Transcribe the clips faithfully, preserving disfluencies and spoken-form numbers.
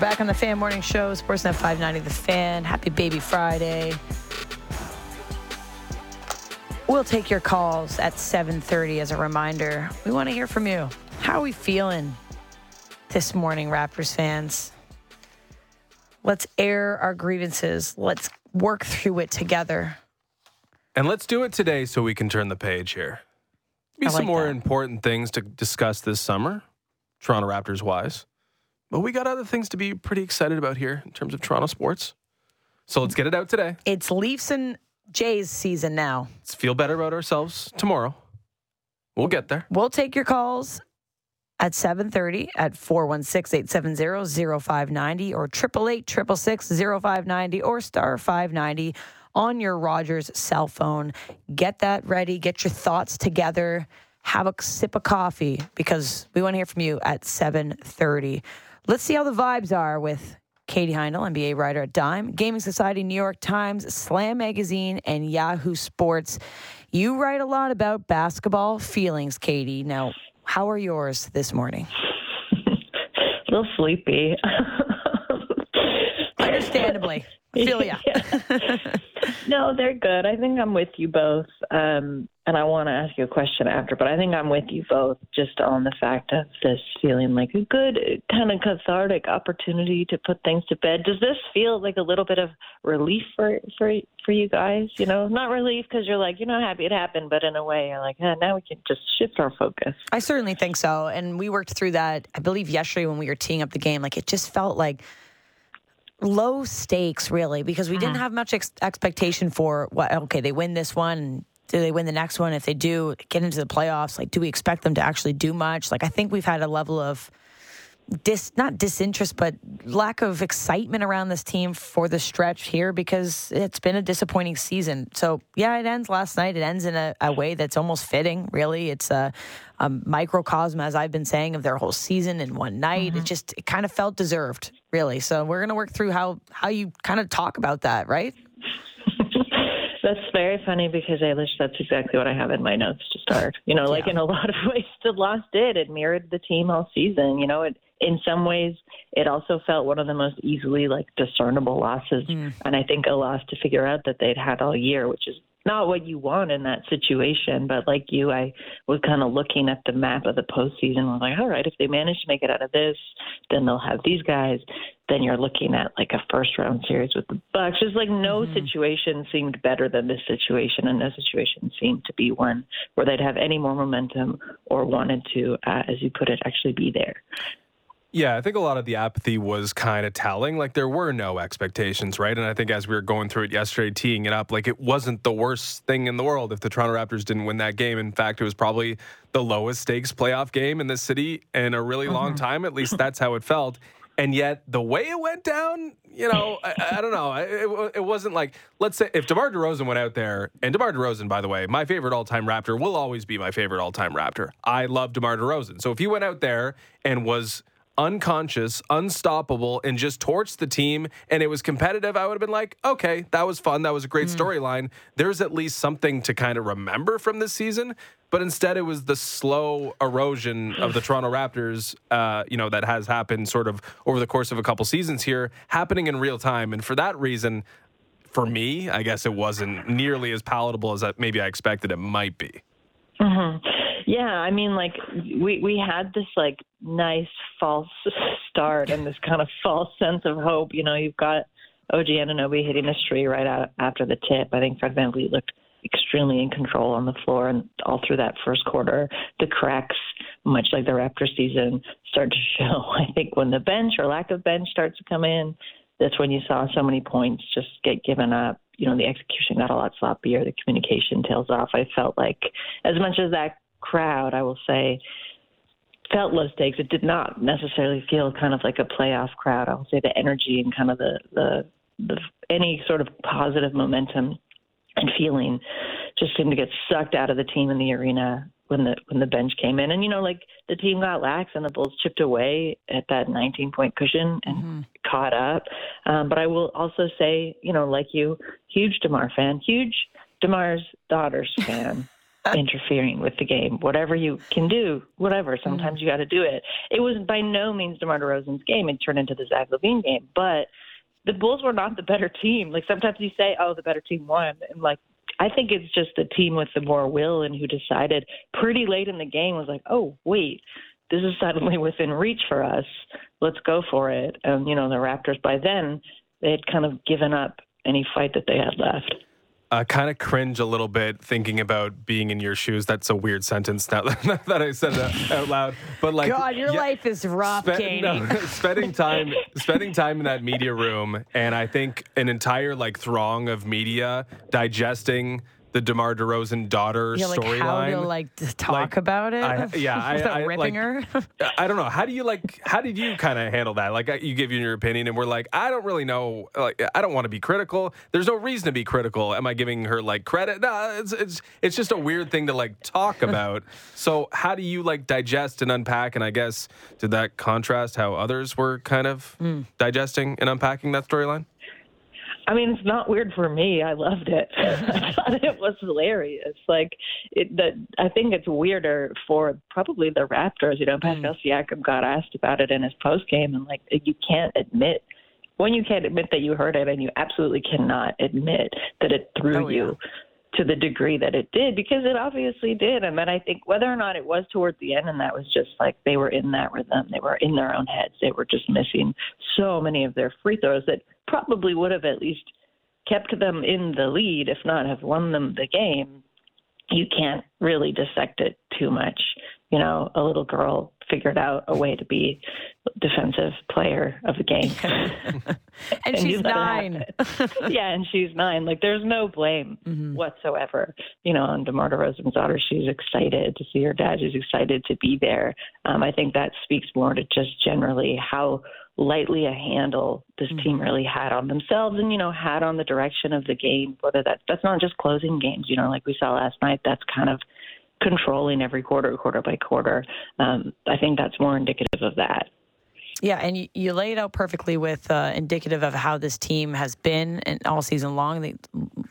We're back on the Fan Morning Show, Sportsnet five ninety, The Fan. Happy Baby Friday. We'll take your calls at seven thirty as a reminder. We want to hear from you. How are we feeling this morning, Raptors fans? Let's air our grievances. Let's work through it together. And let's do it today so we can turn the page here. Be like some more that. important things to discuss this summer, Toronto Raptors-wise. But we got other things to be pretty excited about here in terms of Toronto sports. So let's get it out today. It's Leafs and Jays season now. Let's feel better about ourselves tomorrow. We'll get there. We'll take your calls at seven thirty at four one six, eight seven zero, zero five nine zero or eight eight eight, six six six, zero five nine zero or star five ninety on your Rogers cell phone. Get that ready. Get your thoughts together. Have a sip of coffee because we want to hear from you at seven thirty. Let's see how the vibes are with Katie Heindl, N B A writer at Dime, Gaming Society, New York Times, Slam Magazine, and Yahoo Sports. You write a lot about basketball feelings, Katie. Now, how are yours this morning? A little sleepy. Understandably. Feel ya. Yeah. No, they're good. I think I'm with you both. Um, and I want to ask you a question after, but I think I'm with you both just on the fact of this feeling like a good kind of cathartic opportunity to put things to bed. Does this feel like a little bit of relief for for, for you guys? You know, not relief because you're like, you're not happy it happened, but in a way you're like, eh, now we can just shift our focus. I certainly think so. And we worked through that, I believe, yesterday when we were teeing up the game. Like, it just felt like low stakes, really, because we didn't have much ex- expectation for what, okay, they win this one. Do they win the next one? If they do get into the playoffs, like, do we expect them to actually do much? Like, I think we've had a level of dis, not disinterest, but lack of excitement around this team for the stretch here because it's been a disappointing season. So yeah, it ends last night. It ends in a, a way that's almost fitting, really. It's a, a microcosm, as I've been saying, of their whole season in one night. Mm-hmm. It just, it kind of felt deserved, really. So we're going to work through how, how you kind of talk about that, right? That's very funny because, Ailish, that's exactly what I have in my notes to start. You know, like yeah. in a lot of ways, the loss did. It mirrored the team all season. You know, it, in some ways, it also felt one of the most easily, like, discernible losses. Mm. And I think a loss to figure out that they'd had all year, which is not what you want in that situation. But like you, I was kind of looking at the map of the postseason. I was like, all right, if they manage to make it out of this, then they'll have these guys. Then you're looking at like a first-round series with the Bucks. Just like no mm-hmm. situation seemed better than this situation, and no situation seemed to be one where they'd have any more momentum or wanted to, uh, as you put it, actually be there. Yeah, I think a lot of the apathy was kind of telling. Like, there were no expectations, right? And I think as we were going through it yesterday, teeing it up, like, it wasn't the worst thing in the world if the Toronto Raptors didn't win that game. In fact, it was probably the lowest stakes playoff game in the city in a really mm-hmm. long time. At least that's how it felt. And yet, the way it went down, you know, I, I don't know. It, it wasn't like, let's say, if DeMar DeRozan went out there, and DeMar DeRozan, by the way, my favorite all-time Raptor, will always be my favorite all-time Raptor. I love DeMar DeRozan. So if he went out there and was unconscious, unstoppable, and just torched the team, and it was competitive, I would have been like, okay, that was fun. That was a great mm. storyline. There's at least something to kind of remember from this season. But instead, it was the slow erosion of the Toronto Raptors, uh, you know, that has happened sort of over the course of a couple seasons here, happening in real time. And for that reason, for me, I guess it wasn't nearly as palatable as that maybe I expected it might be. Mm-hmm. Yeah, I mean, like, we, we had this, like, nice false start and this kind of false sense of hope. You know, you've got O G Anunoby hitting a three right out after the tip. I think Fred VanVleet looked extremely in control on the floor and all through that first quarter. The cracks, much like the Raptors season, start to show. I think when the bench or lack of bench starts to come in, that's when you saw so many points just get given up. You know, the execution got a lot sloppier. The communication tails off. I felt like as much as that crowd, I will say, felt low stakes, it did not necessarily feel kind of like a playoff crowd. I will say the energy and kind of the, the, the any sort of positive momentum and feeling just seemed to get sucked out of the team in the arena when the when the bench came in. And, you know, like the team got lax and the Bulls chipped away at that nineteen-point cushion and mm-hmm. caught up. Um, but I will also say, you know, like you, huge DeMar fan, huge DeMar's daughters fan. interfering with the game. Whatever you can do, whatever. Sometimes you got to do it. It was by no means DeMar DeRozan's game. It turned into the Zach LaVine game. But the Bulls were not the better team. Like, sometimes you say, oh, the better team won. And, like, I think it's just the team with the more will and who decided pretty late in the game was like, oh, wait, this is suddenly within reach for us. Let's go for it. And, you know, the Raptors, by then, they had kind of given up any fight that they had left. I kind of cringe a little bit thinking about being in your shoes. That's a weird sentence now that I said that out loud. But like, God, your yeah, life is rough, spe- Katie. No, spending time, spending time in that media room, and I think an entire like throng of media digesting the DeMar DeRozan daughter yeah, like storyline. How to like talk like, about it? I, yeah, I, I ripping like, her. I don't know. How do you like? How did you kind of handle that? Like, you give your opinion, and we're like, I don't really know. Like, I don't want to be critical. There's no reason to be critical. Am I giving her like credit? No, it's it's it's just a weird thing to like talk about. So how do you like digest and unpack? And I guess did that contrast how others were kind of mm. digesting and unpacking that storyline? I mean, it's not weird for me. I loved it. I thought it was hilarious. Like, it, that, I think it's weirder for probably the Raptors. You know, Pascal Siakam got asked about it in his postgame, and, like, you can't admit – when you can't admit that you heard it, and you absolutely cannot admit that it threw oh, yeah. you to the degree that it did, because it obviously did. And then I think whether or not it was towards the end, and that was just, like, they were in that rhythm. They were in their own heads. They were just missing so many of their free throws that – probably would have at least kept them in the lead, if not have won them the game. You can't really dissect it too much. You know, a little girl figured out a way to be defensive player of the game. and, and she's nine. yeah, and she's nine. Like, there's no blame mm-hmm. whatsoever, you know, on DeMar DeRozan's daughter. She's excited to see her dad. She's excited to be there. Um, I think that speaks more to just generally how lightly a handle this team really had on themselves and, you know, had on the direction of the game, whether that that's not just closing games, you know, like we saw last night, that's kind of controlling every quarter, quarter by quarter. Um, I think that's more indicative of that. Yeah, and you, you lay it out perfectly with uh, indicative of how this team has been and all season long. They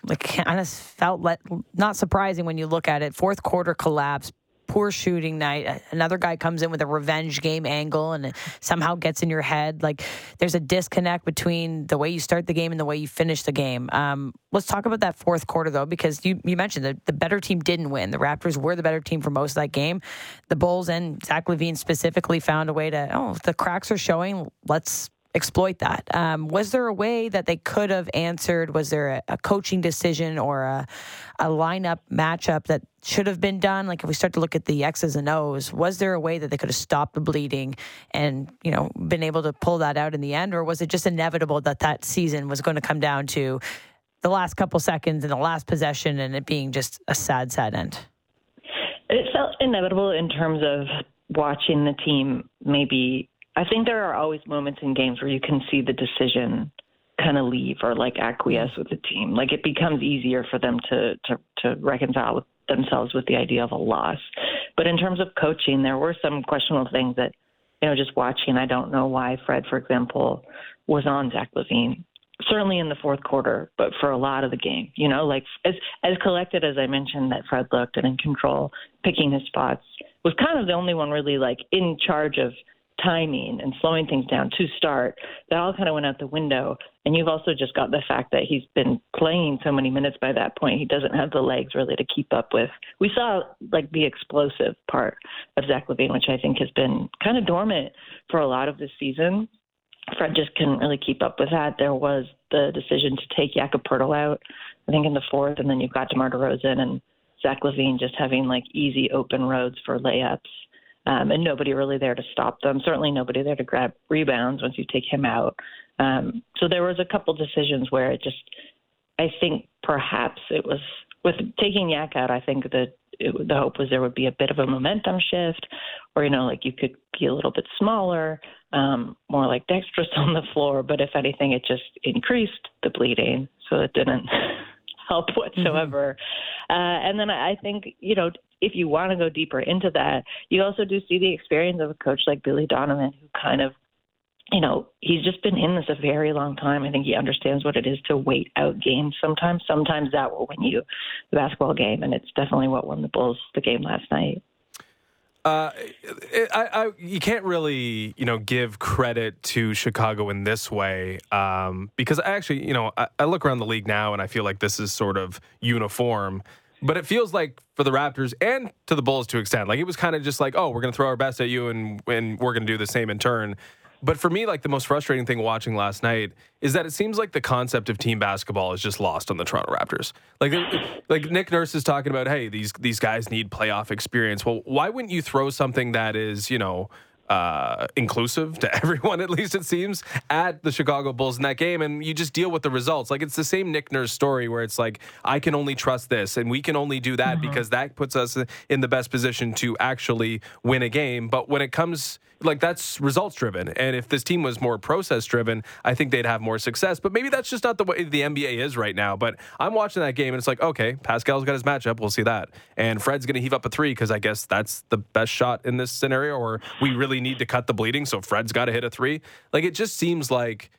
like, kind of felt let, not surprising when you look at it. Fourth quarter collapse, poor shooting night. Another guy comes in with a revenge game angle and somehow gets in your head. Like, there's a disconnect between the way you start the game and the way you finish the game. Um, let's talk about that fourth quarter, though, because you, you mentioned that the better team didn't win. The Raptors were the better team for most of that game. The Bulls and Zach LaVine specifically found a way to, oh, the cracks are showing. Let's exploit that. Um, was there a way that they could have answered? Was there a, a coaching decision or a, a lineup matchup that should have been done? Like, if we start to look at the X's and O's, was there a way that they could have stopped the bleeding and, you know, been able to pull that out in the end? Or was it just inevitable that that season was going to come down to the last couple seconds and the last possession and it being just a sad, sad end? It felt inevitable in terms of watching the team maybe. I think there are always moments in games where you can see the decision kind of leave or like acquiesce with the team. Like, it becomes easier for them to, to, to reconcile with themselves with the idea of a loss. But in terms of coaching, there were some questionable things that, you know, just watching, I don't know why Fred, for example, was on Zach LaVine, certainly in the fourth quarter, but for a lot of the game, you know, like as, as collected as I mentioned that Fred looked and in control, picking his spots, was kind of the only one really like in charge of timing and slowing things down to start. That all kind of went out the window. And you've also just got the fact that he's been playing so many minutes by that point, he doesn't have the legs really to keep up with. We saw like the explosive part of Zach LaVine, which I think has been kind of dormant for a lot of this season. Fred just couldn't really keep up with that. There was the decision to take Jakob Poeltl out, I think in the fourth, and then you've got DeMar DeRozan and Zach LaVine just having like easy open roads for layups. Um, and nobody really there to stop them. Certainly nobody there to grab rebounds once you take him out. Um, so there was a couple decisions where it just, I think perhaps it was with taking Yak out. I think that the hope was there would be a bit of a momentum shift, or you know, like you could be a little bit smaller, um, more like dexterous on the floor. But if anything, it just increased the bleeding, so it didn't help whatsoever. Mm-hmm. Uh, and then I think you know. If you want to go deeper into that, you also do see the experience of a coach like Billy Donovan, who kind of you know, he's just been in this a very long time. I think he understands what it is to wait out games sometimes. Sometimes that will win you the basketball game, and it's definitely what won the Bulls the game last night. Uh, I, I, you can't really, you know, give credit to Chicago in this way um, because I actually, you know, I, I look around the league now and I feel like this is sort of uniform. But it feels like for the Raptors and to the Bulls to extend, like it was kind of just like, oh, we're going to throw our best at you and, and we're going to do the same in turn. But for me, like the most frustrating thing watching last night is that it seems like the concept of team basketball is just lost on the Toronto Raptors. Like, like Nick Nurse is talking about, hey, these these guys need playoff experience. Well, why wouldn't you throw something that is, you know, uh, inclusive to everyone, at least it seems, at the Chicago Bulls in that game, and you just deal with the results? Like, it's the same Nick Nurse story where it's like, I can only trust this, and we can only do that mm-hmm. because that puts us in the best position to actually win a game. But when it comes... like, that's results-driven. And if this team was more process-driven, I think they'd have more success. But maybe that's just not the way the N B A is right now. But I'm watching that game, and it's like, okay, Pascal's got his matchup. We'll see that. And Fred's going to heave up a three because I guess that's the best shot in this scenario, or we really need to cut the bleeding, so Fred's got to hit a three. Like, it just seems like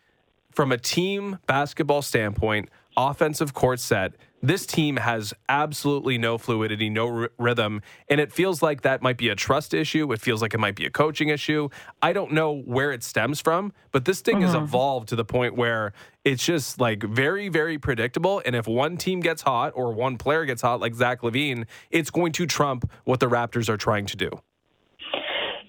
from a team basketball standpoint, offensive court set, this team has absolutely no fluidity, no r- rhythm, and it feels like that might be a trust issue. It feels like it might be a coaching issue. I don't know where it stems from, but this thing mm-hmm. has evolved to the point where it's just like very, very predictable. And if one team gets hot or one player gets hot, like Zach LaVine, it's going to trump what the Raptors are trying to do.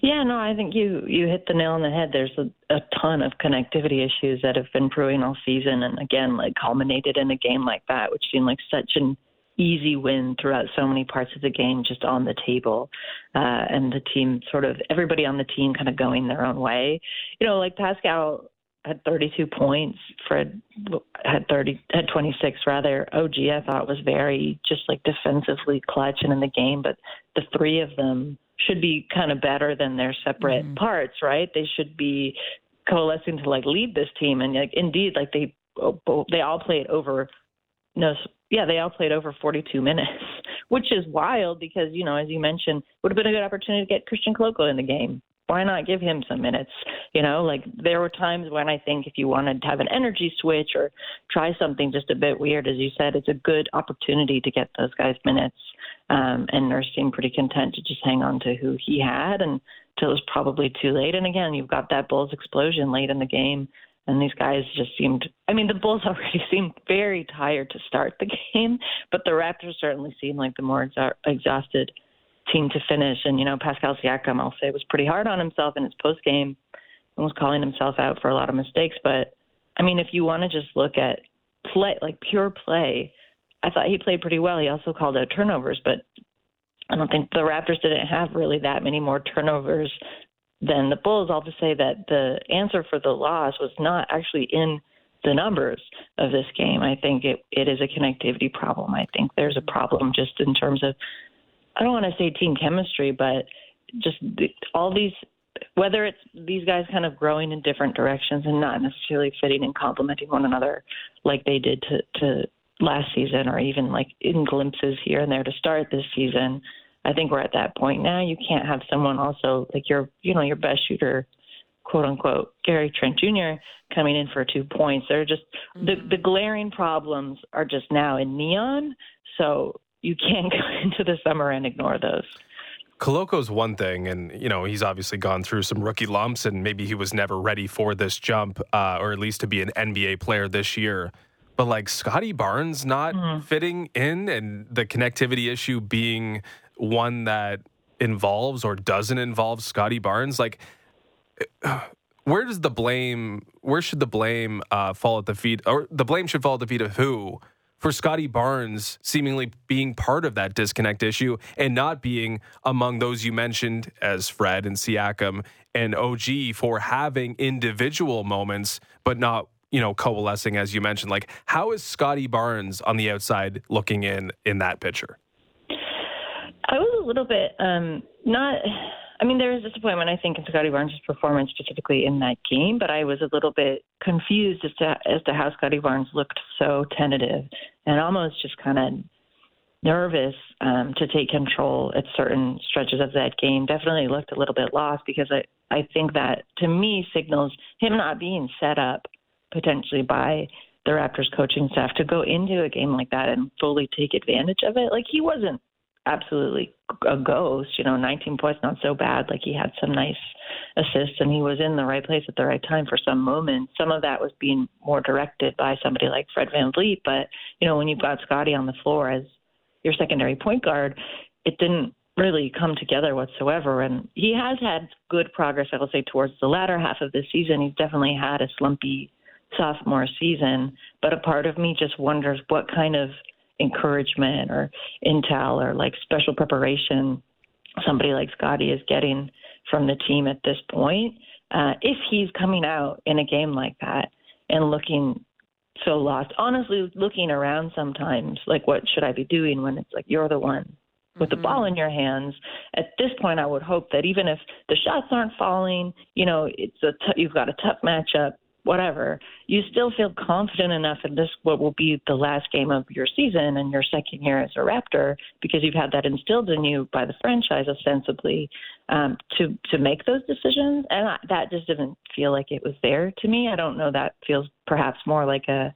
Yeah, no, I think you, you hit the nail on the head. There's a, a ton of connectivity issues that have been brewing all season, and again, like culminated in a game like that, which seemed like such an easy win throughout so many parts of the game, just on the table, uh, and the team sort of everybody on the team kind of going their own way. You know, like Pascal had thirty-two points, Fred had thirty, had twenty-six rather. O G, I thought, was very just like defensively clutch and in the game, but the three of them should be kind of better than their separate mm-hmm. parts, right? They should be coalescing to like lead this team, and like indeed, like they they all played over. No, yeah, they all played over forty-two minutes, which is wild because, you know, as you mentioned, would have been a good opportunity to get Christian Koloko in the game. Why not give him some minutes? You know, like there were times when I think if you wanted to have an energy switch or try something just a bit weird, as you said, it's a good opportunity to get those guys minutes. Um, and Nurse seemed pretty content to just hang on to who he had until it was probably too late. And again, you've got that Bulls explosion late in the game. And these guys just seemed, I mean, the Bulls already seemed very tired to start the game, but the Raptors certainly seemed like the more exa- exhausted team to finish. And, you know, Pascal Siakam, I'll say, was pretty hard on himself in his postgame and was calling himself out for a lot of mistakes. But, I mean, if you want to just look at play, like pure play, I thought he played pretty well. He also called out turnovers, but I don't think the Raptors didn't have really that many more turnovers than the Bulls. I'll just say that the answer for the loss was not actually in the numbers of this game. I think it, it is a connectivity problem. I think there's a problem just in terms of, I don't want to say team chemistry, but just all these, whether it's these guys kind of growing in different directions and not necessarily fitting and complementing one another like they did to, to last season, or even like in glimpses here and there to start this season. I think we're at that point now. You can't have someone also like your, you know, your best shooter, quote unquote, Gary Trent Junior coming in for two points. They're just mm-hmm. the, the glaring problems are just now in neon. So you can't go into the summer and ignore those. Koloko's one thing, and, you know, he's obviously gone through some rookie lumps, and maybe he was never ready for this jump, uh, or at least to be an N B A player this year. But, like, Scottie Barnes not mm-hmm. fitting in, and the connectivity issue being one that involves or doesn't involve Scottie Barnes, like, where does the blame, where should the blame uh, fall at the feet, or the blame should fall at the feet of who? For Scottie Barnes seemingly being part of that disconnect issue and not being among those you mentioned as Fred and Siakam and O G for having individual moments, but not, you know, coalescing, as you mentioned. Like, how is Scottie Barnes on the outside looking in in that picture? I was a little bit um, not... I mean, there was disappointment, I think, in Scottie Barnes' performance, specifically in that game, but I was a little bit confused as to, as to how Scottie Barnes looked so tentative and almost just kind of nervous um, to take control at certain stretches of that game. Definitely looked a little bit lost because I, I think that, to me, signals him not being set up potentially by the Raptors coaching staff to go into a game like that and fully take advantage of it. Like, he wasn't absolutely a ghost, you know, nineteen points, not so bad. Like, he had some nice assists and he was in the right place at the right time for some moments. Some of that was being more directed by somebody like Fred VanVleet. But, you know, when you've got Scottie on the floor as your secondary point guard, it didn't really come together whatsoever. And he has had good progress, I will say, towards the latter half of the season. He's definitely had a slumpy sophomore season, but a part of me just wonders what kind of encouragement or intel or like special preparation somebody like Scottie is getting from the team at this point. Uh, if he's coming out in a game like that and looking so lost, honestly looking around sometimes, like, what should I be doing when it's like, you're the one with the mm-hmm. ball in your hands. At this point, I would hope that even if the shots aren't falling, you know, it's a t- you've got a tough matchup, whatever, you still feel confident enough in this, what will be the last game of your season and your second year as a Raptor, because you've had that instilled in you by the franchise, ostensibly, um, to, to make those decisions. And I, that just didn't feel like it was there to me. I don't know. That feels perhaps more like a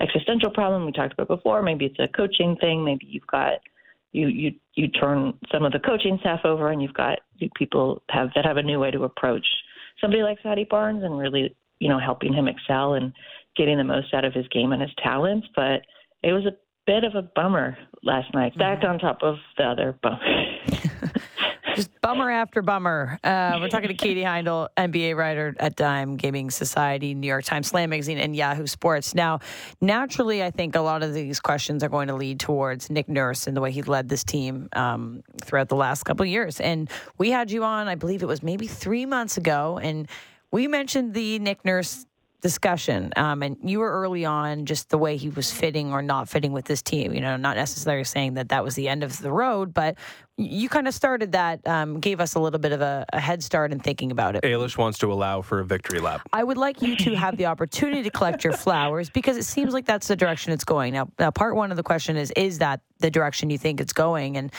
existential problem we talked about before. Maybe it's a coaching thing. Maybe you've got, you, you, you turn some of the coaching staff over and you've got people have that have a new way to approach somebody like Scottie Barnes and really, you know, helping him excel and getting the most out of his game and his talents. But it was a bit of a bummer last night, back yeah. on top of the other bummer. Just bummer after bummer. Uh, we're talking to Katie Heindl, N B A writer at Dime, Gaming Society, New York Times, Slam Magazine, and Yahoo Sports. Now, naturally, I think a lot of these questions are going to lead towards Nick Nurse and the way he led this team um, throughout the last couple of years. And we had you on, I believe it was maybe three months ago, and we mentioned the Nick Nurse discussion, um, and you were early on just the way he was fitting or not fitting with this team. You know, not necessarily saying that that was the end of the road, but you kind of started that, um, gave us a little bit of a, a head start in thinking about it. Ailish wants to allow for a victory lap. I would like you to have the opportunity to collect your flowers because it seems like that's the direction it's going. Now, now part one of the question is, is that the direction you think it's going? And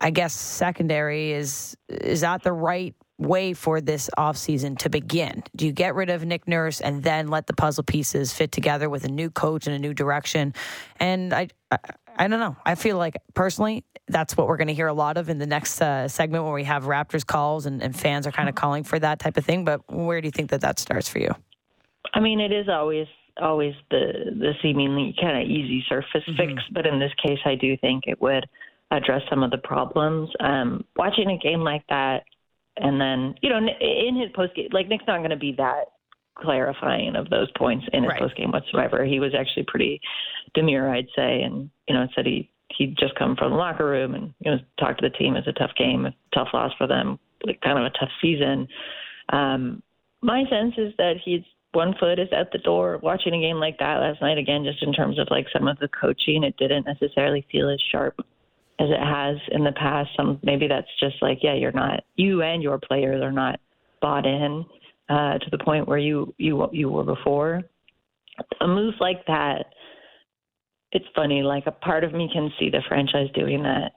I guess secondary is, is that the right way for this offseason to begin? Do you get rid of Nick Nurse and then let the puzzle pieces fit together with a new coach and a new direction? And I, I, I don't know. I feel like personally, that's what we're going to hear a lot of in the next uh, segment where we have Raptors calls and, and fans are kind of calling for that type of thing. But where do you think that that starts for you? I mean, it is always always the the seemingly kind of easy surface mm-hmm. fix, but in this case, I do think it would address some of the problems. Um, watching a game like that. And then, you know, in his postgame, like, Nick's not going to be that clarifying of those points in his right. postgame whatsoever. He was actually pretty demure, I'd say, and, you know, said he, he'd just come from the locker room and, you know, talked to the team. It was a tough game, a tough loss for them, like, kind of a tough season. Um, my sense is that he's one foot is at the door. Watching a game like that last night, again, just in terms of, like, some of the coaching, it didn't necessarily feel as sharp as it has in the past. Some, maybe that's just like, yeah, you're not, you and your players are not bought in uh, to the point where you, you you were before. A move like that, it's funny, like, a part of me can see the franchise doing that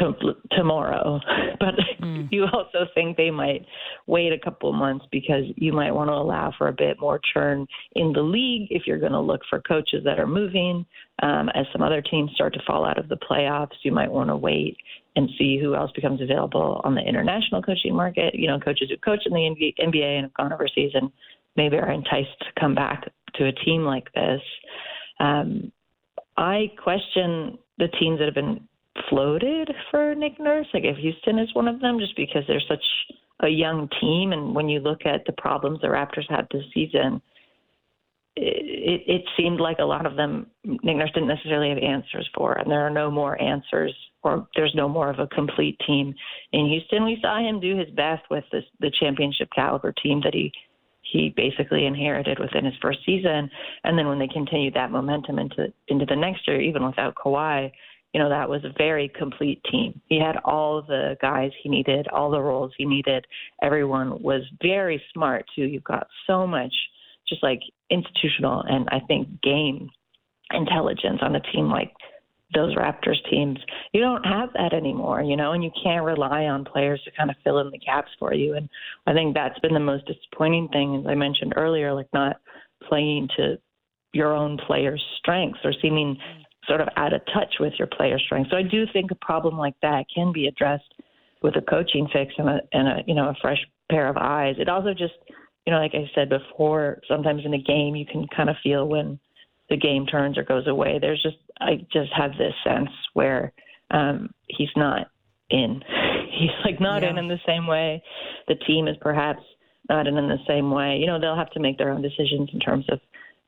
to, tomorrow, but mm. you also think they might wait a couple of months because you might want to allow for a bit more churn in the league if you're going to look for coaches that are moving. Um, as some other teams start to fall out of the playoffs, you might want to wait and see who else becomes available on the international coaching market. You know, coaches who coach in the N B A and have gone overseas and maybe are enticed to come back to a team like this. Um, I question the teams that have been floated for Nick Nurse, like if Houston is one of them, just because they're such a young team. And when you look at the problems the Raptors had this season, it, it seemed like a lot of them Nick Nurse didn't necessarily have answers for, and there are no more answers, or there's no more of a complete team in Houston. We saw him do his best with this, the championship caliber team that he he basically inherited within his first season, and then when they continued that momentum into into the next year, even without Kawhi, you know, that was a very complete team. He had all the guys he needed, all the roles he needed. Everyone was very smart, too. You've got so much just, like, institutional and, I think, game intelligence on a team like those Raptors teams. You don't have that anymore, you know, and you can't rely on players to kind of fill in the gaps for you. And I think that's been the most disappointing thing, as I mentioned earlier, like not playing to your own player's strengths or seeming sort of out of touch with your player's strengths. So I do think a problem like that can be addressed with a coaching fix and a, and a you know, a fresh pair of eyes. It also just, you know, like I said before, sometimes in a game you can kind of feel when the game turns or goes away. There's just, I just have this sense where um, he's not in. He's like not yeah. in in the same way. The team is perhaps not in in the same way. You know, they'll have to make their own decisions in terms of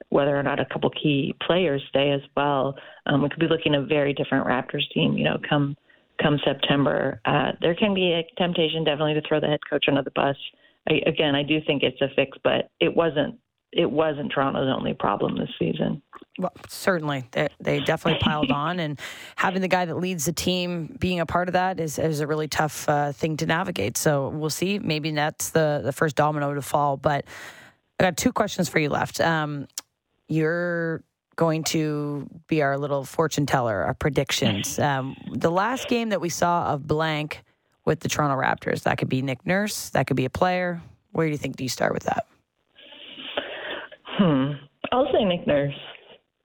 whether or not a couple key players stay as well. Um, we could be looking at a very different Raptors team, you know, come come September. Uh, there can be a temptation definitely to throw the head coach under the bus. I, again, I do think it's a fix, but it wasn't It wasn't Toronto's only problem this season. Well, certainly. They, they definitely piled on. And having the guy that leads the team being a part of that is, is a really tough uh, thing to navigate. So we'll see. Maybe that's the, the first domino to fall. But I got two questions for you left. Um, you're going to be our little fortune teller, our predictions. Um, the last game that we saw of blank with the Toronto Raptors, that could be Nick Nurse, that could be a player. Where do you think do you start with that? Hmm. I'll say Nick Nurse.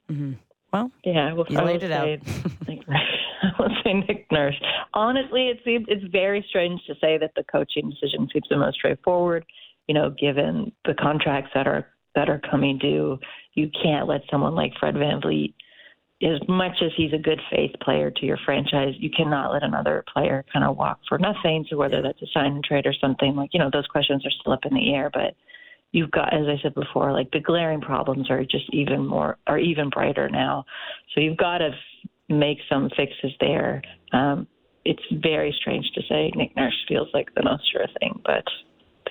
Mm-hmm. Well, yeah, I will, you I laid will it say out. Nick Nurse. I will say Nick Nurse. Honestly, it seems it's very strange to say that the coaching decision seems the most straightforward. You know, given the contracts that are that are coming due, you can't let someone like Fred VanVleet, as much as he's a good faith player to your franchise, you cannot let another player kind of walk for nothing. So whether that's a sign and trade or something, like, you know, those questions are still up in the air, but. You've got, as I said before, like the glaring problems are just even more, are even brighter now. So you've got to f- make some fixes there. Um, it's very strange to say Nick Nurse feels like the most sure thing, but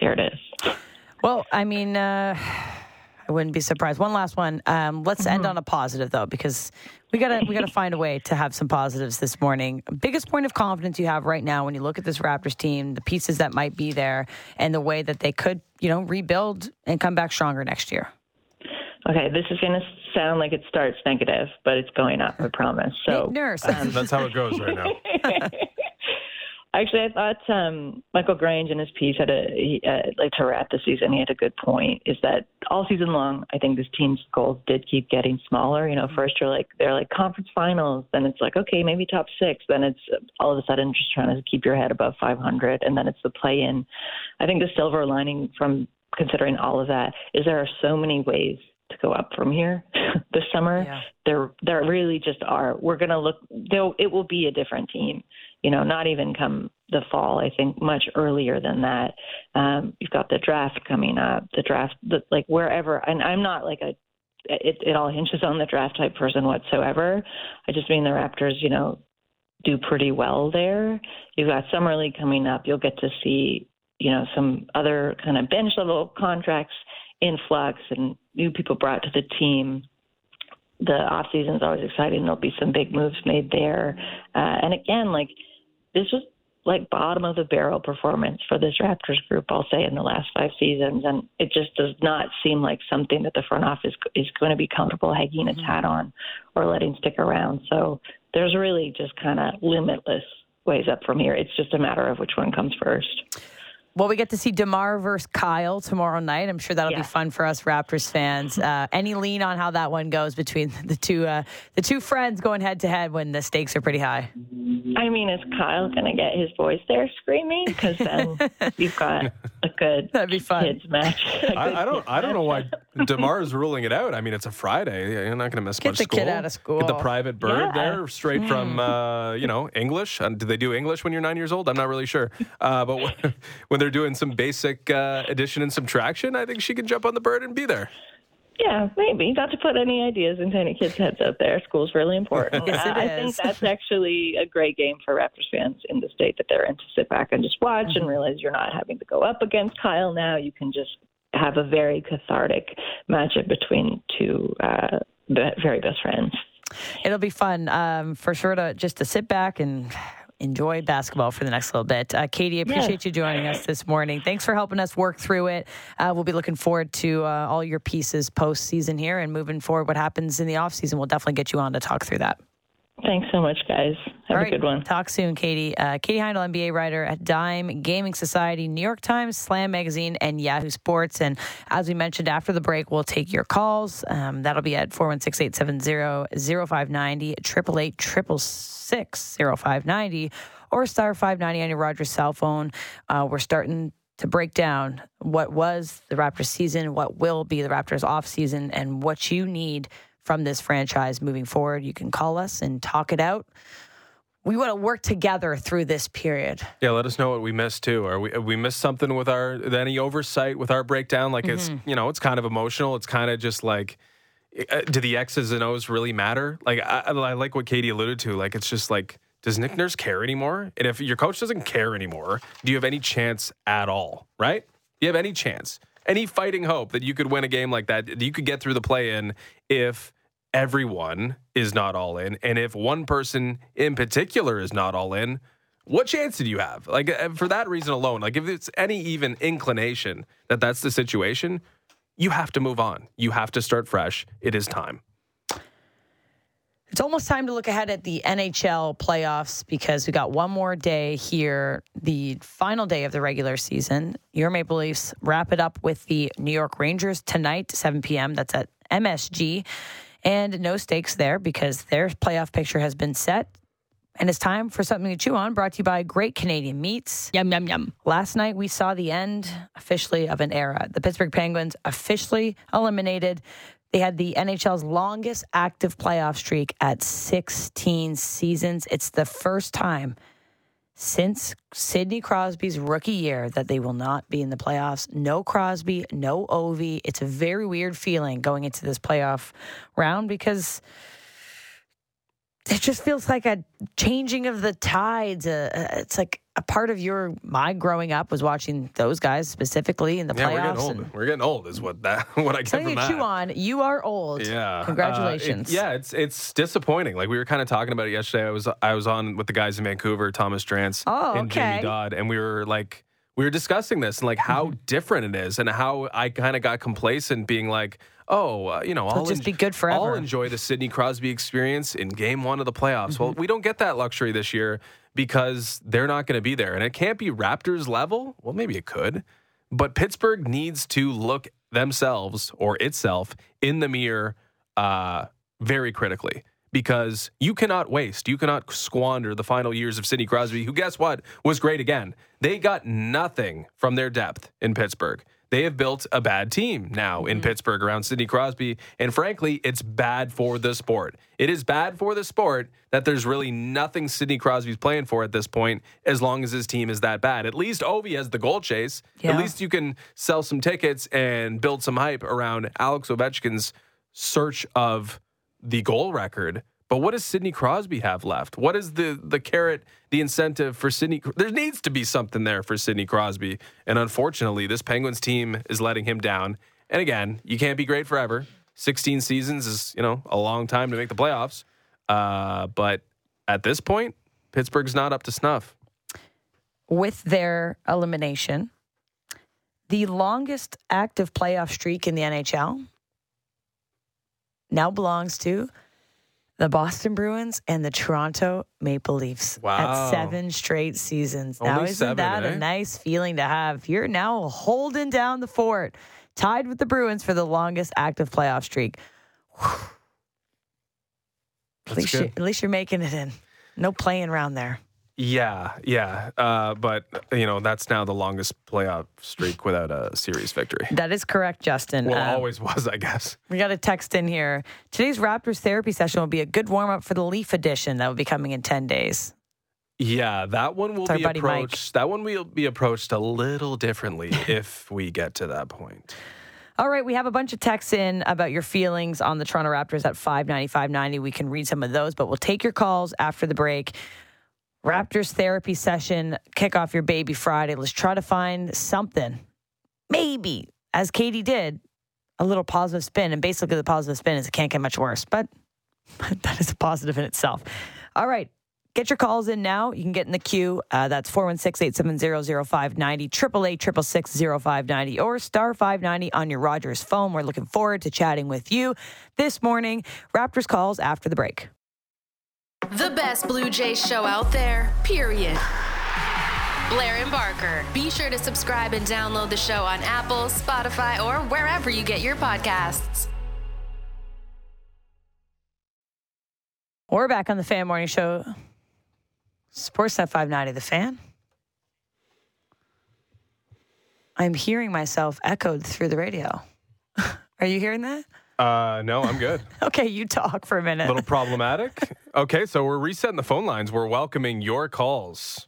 there it is. Well, I mean, uh, I wouldn't be surprised. One last one. Um, let's mm-hmm. end on a positive though, because we gotta we gotta find a way to have some positives this morning. Biggest point of confidence you have right now when you look at this Raptors team, the pieces that might be there, and the way that they could. You know, rebuild and come back stronger next year. Okay, this is going to sound like it starts negative, but it's going up, I promise. So, Nick Nurse. Um, that's how it goes right now. Actually, I thought um, Michael Grange in his piece had a, he, uh, like to wrap the season, he had a good point, is that all season long, I think this team's goals did keep getting smaller. You know, first you're like, they're like conference finals, then it's like, okay, maybe top six, then it's all of a sudden just trying to keep your head above five hundred, and then it's the play-in. I think the silver lining from considering all of that is there are so many ways to go up from here this summer. Yeah. There, there really just are. We're going to look, it will be a different team. You know, not even come the fall, I think much earlier than that. Um, you've got the draft coming up, the draft, the, like wherever, and I'm not like a, it, it all hinges on the draft type person whatsoever. I just mean the Raptors, you know, do pretty well there. You've got Summer League coming up. You'll get to see, you know, some other kind of bench level contracts in flux and new people brought to the team. The off season is always exciting. There'll be some big moves made there. Uh, and again, like, this was like bottom of the barrel performance for this Raptors group, I'll say, in the last five seasons. And it just does not seem like something that the front office is going to be comfortable hanging its hat on or letting stick around. So there's really just kind of limitless ways up from here. It's just a matter of which one comes first. Well, we get to see DeMar versus Kyle tomorrow night. I'm sure that'll yeah. be fun for us Raptors fans. Uh, any lean on how that one goes between the two uh, the two friends going head-to-head when the stakes are pretty high? I mean, is Kyle going to get his voice there screaming? Because then you've got a good That'd be fun. kids match. I, I don't I don't know why DeMar is ruling it out. I mean, it's a Friday. You're not going to miss get much school. Get the kid out of school. Get the private bird yeah. there straight from, uh, you know, English. Um, do they do English when you're nine years old? I'm not really sure. Uh, but when, when they're doing some basic uh, addition and subtraction, I think she can jump on the bird and be there. Yeah, maybe. Not to put any ideas into any kids' heads out there. School's really important. Yes, it uh, is. I think that's actually a great game for Raptors fans in the state that they're in to sit back and just watch mm-hmm. and realize you're not having to go up against Kyle now. You can just have a very cathartic matchup between two uh, very best friends. It'll be fun um, for sure to just to sit back and enjoy basketball for the next little bit. Uh, Katie, appreciate yeah. you joining us this morning. Thanks for helping us work through it. Uh, we'll be looking forward to uh, all your pieces post-season here and moving forward what happens in the offseason. We'll definitely get you on to talk through that. Thanks so much, guys. Have All a right. good one. Talk soon, Katie. Uh, Katie Heindl, N B A writer at Dime, Gaming Society, New York Times, Slam Magazine, and Yahoo Sports. And as we mentioned, after the break, we'll take your calls. Um, that'll be at four one six, eight seven zero, zero five nine zero, eight eight eight, six six six, zero five nine zero, or star five ninety on your Rogers cell phone. Uh, we're starting to break down what was the Raptors season, what will be the Raptors offseason, and what you need from this franchise moving forward. You can call us and talk it out. We want to work together through this period. Yeah, let us know what we missed too. Are we we missed something with our any oversight with our breakdown? Like mm-hmm. it's you know it's kind of emotional. It's kind of just like, do the X's and O's really matter? Like I, I like what Katie alluded to. Like it's just like, does Nick Nurse care anymore? And if your coach doesn't care anymore, do you have any chance at all? Right? Do you have any chance? Any fighting hope that you could win a game like that, you could get through the play-in if everyone is not all in. And if one person in particular is not all in, what chance did you have? Like, for that reason alone, like if it's any even inclination that that's the situation, you have to move on. You have to start fresh. It is time. It's almost time to look ahead at the N H L playoffs because we got one more day here, the final day of the regular season. Your Maple Leafs wrap it up with the New York Rangers tonight, seven p.m. That's at M S G. And no stakes there because their playoff picture has been set. And it's time for something to chew on, brought to you by Great Canadian Meats. Yum, yum, yum. Last night, we saw the end, officially, of an era. The Pittsburgh Penguins officially eliminated. They had the N H L's longest active playoff streak at sixteen seasons. It's the first time since Sidney Crosby's rookie year that they will not be in the playoffs. No Crosby, no Ovi. It's a very weird feeling going into this playoff round because it just feels like a changing of the tides. Uh, it's like a part of your my growing up was watching those guys specifically in the yeah, playoffs. We're getting old. And we're getting old is what that what I get from that. Something to chew on. You are old. Yeah. Congratulations. Uh, it, yeah, it's it's disappointing. Like we were kind of talking about it yesterday. I was I was on with the guys in Vancouver, Thomas Drance oh, and okay. Jamie Dodd, and we were like we were discussing this and like how mm-hmm. different it is, and how I kind of got complacent, being like, oh, uh, you know, I'll, just en- be good forever. I'll enjoy the Sidney Crosby experience in game one of the playoffs. Mm-hmm. Well, we don't get that luxury this year because they're not going to be there. And it can't be Raptors level. Well, maybe it could. But Pittsburgh needs to look themselves or itself in the mirror uh, very critically, because you cannot waste, you cannot squander the final years of Sidney Crosby, who, guess what, was great again. They got nothing from their depth in Pittsburgh. They have built a bad team now in mm-hmm. Pittsburgh around Sidney Crosby. And frankly, it's bad for the sport. It is bad for the sport that there's really nothing Sidney Crosby's playing for at this point, as long as his team is that bad. At least Ovi has the goal chase. Yeah. At least you can sell some tickets and build some hype around Alex Ovechkin's search of the goal record. But what does Sidney Crosby have left? What is the the carrot, the incentive for Sidney? There needs to be something there for Sidney Crosby. And unfortunately, this Penguins team is letting him down. And again, you can't be great forever. sixteen seasons is, you know, a long time to make the playoffs. Uh, but at this point, Pittsburgh's not up to snuff. With their elimination, the longest active playoff streak in the N H L now belongs to the Boston Bruins and the Toronto Maple Leafs wow. at seven straight seasons. Only now, isn't seven, that eh? a nice feeling to have? You're now holding down the fort, tied with the Bruins for the longest active playoff streak. At least, you, at least you're making it in. No playing around there. Yeah, yeah. Uh, but, you know, that's now the longest playoff streak without a series victory. That is correct, Justin. Well, um, always was, I guess. We got a text in here. Today's Raptors therapy session will be a good warm-up for the Leaf edition that will be coming in ten days. Yeah, that one will be approached. That one will be approached a little differently if we get to that point. All right, we have a bunch of texts in about your feelings on the Toronto Raptors at five ninety, five ninety. We can read some of those, but we'll take your calls after the break. Raptors therapy session, kick off your baby Friday. Let's try to find something, maybe, as Katie did, a little positive spin. And basically the positive spin is it can't get much worse, but that is a positive in itself. All right, get your calls in now. You can get in the queue. Uh, that's four one six, eight seven zero, zero five nine zero, eight eight eight, six six six, zero five nine zero, or star five ninety on your Rogers phone. We're looking forward to chatting with you this morning. Raptors calls after the break. The best Blue Jays show out there, period. Blair and Barker. Be sure to subscribe and download the show on Apple, Spotify, or wherever you get your podcasts. We're back on the Fan Morning Show. Sportsnet five ninety, The Fan. I'm hearing myself echoed through the radio. Are you hearing that? Uh, no, I'm good. Okay, you talk for a minute. A little problematic. Okay, so we're resetting the phone lines. We're welcoming your calls.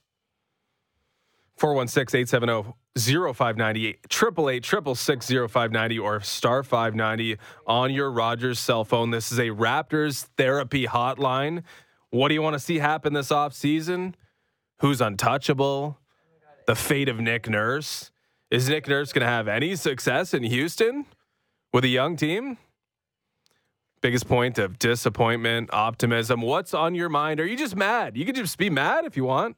four one six, eight seven zero, zero five nine zero, eight eight eight, six six six, zero five nine zero, or star five ninety on your Rogers cell phone. This is a Raptors therapy hotline. What do you want to see happen this offseason? Who's untouchable? The fate of Nick Nurse. Is Nick Nurse going to have any success in Houston with a young team? Biggest point of disappointment, optimism. What's on your mind? Are you just mad? You can just be mad if you want.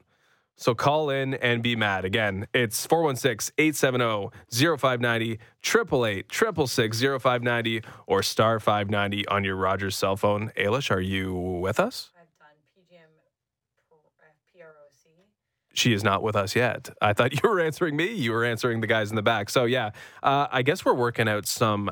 So call in and be mad. Again, it's four one six, eight seven zero, zero five nine zero, eight eight eight, six six six, zero five nine zero, or star five ninety on your Rogers cell phone. Ailish, are you with us? I've done P G M P R O C. She is not with us yet. I thought you were answering me. You were answering the guys in the back. So, yeah, uh, I guess we're working out some...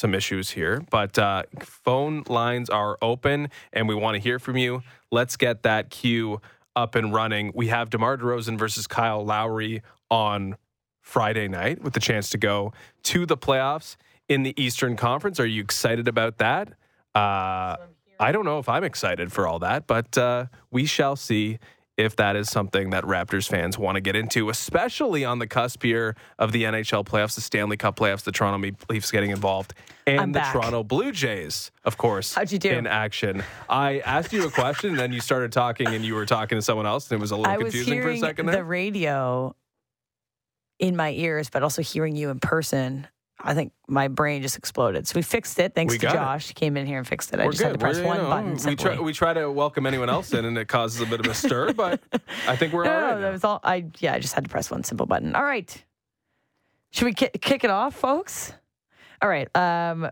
some issues here, but uh, phone lines are open and we want to hear from you. Let's get that queue up and running. We have DeMar DeRozan versus Kyle Lowry on Friday night with the chance to go to the playoffs in the Eastern Conference. Are you excited about that? Uh, I don't know if I'm excited for all that, but uh, we shall see if that is something that Raptors fans want to get into, especially on the cusp here of the N H L playoffs, the Stanley Cup playoffs, the Toronto Maple Leafs getting involved, and I'm the back. Toronto Blue Jays, of course. How'd you do? In action. I asked you a question, and then you started talking, and you were talking to someone else, and it was a little I confusing was for a second there. The radio in my ears, but also hearing you in person. I think my brain just exploded. So we fixed it. Thanks to Josh. It. He came in here and fixed it. We're I just good. had to press we're, one you know, button. We try, we try to welcome anyone else in, and it causes a bit of a stir, but I think we're no, all right. No, that was all. I, yeah, I just had to press one simple button. All right. Should we ki- kick it off, folks? All right. Um,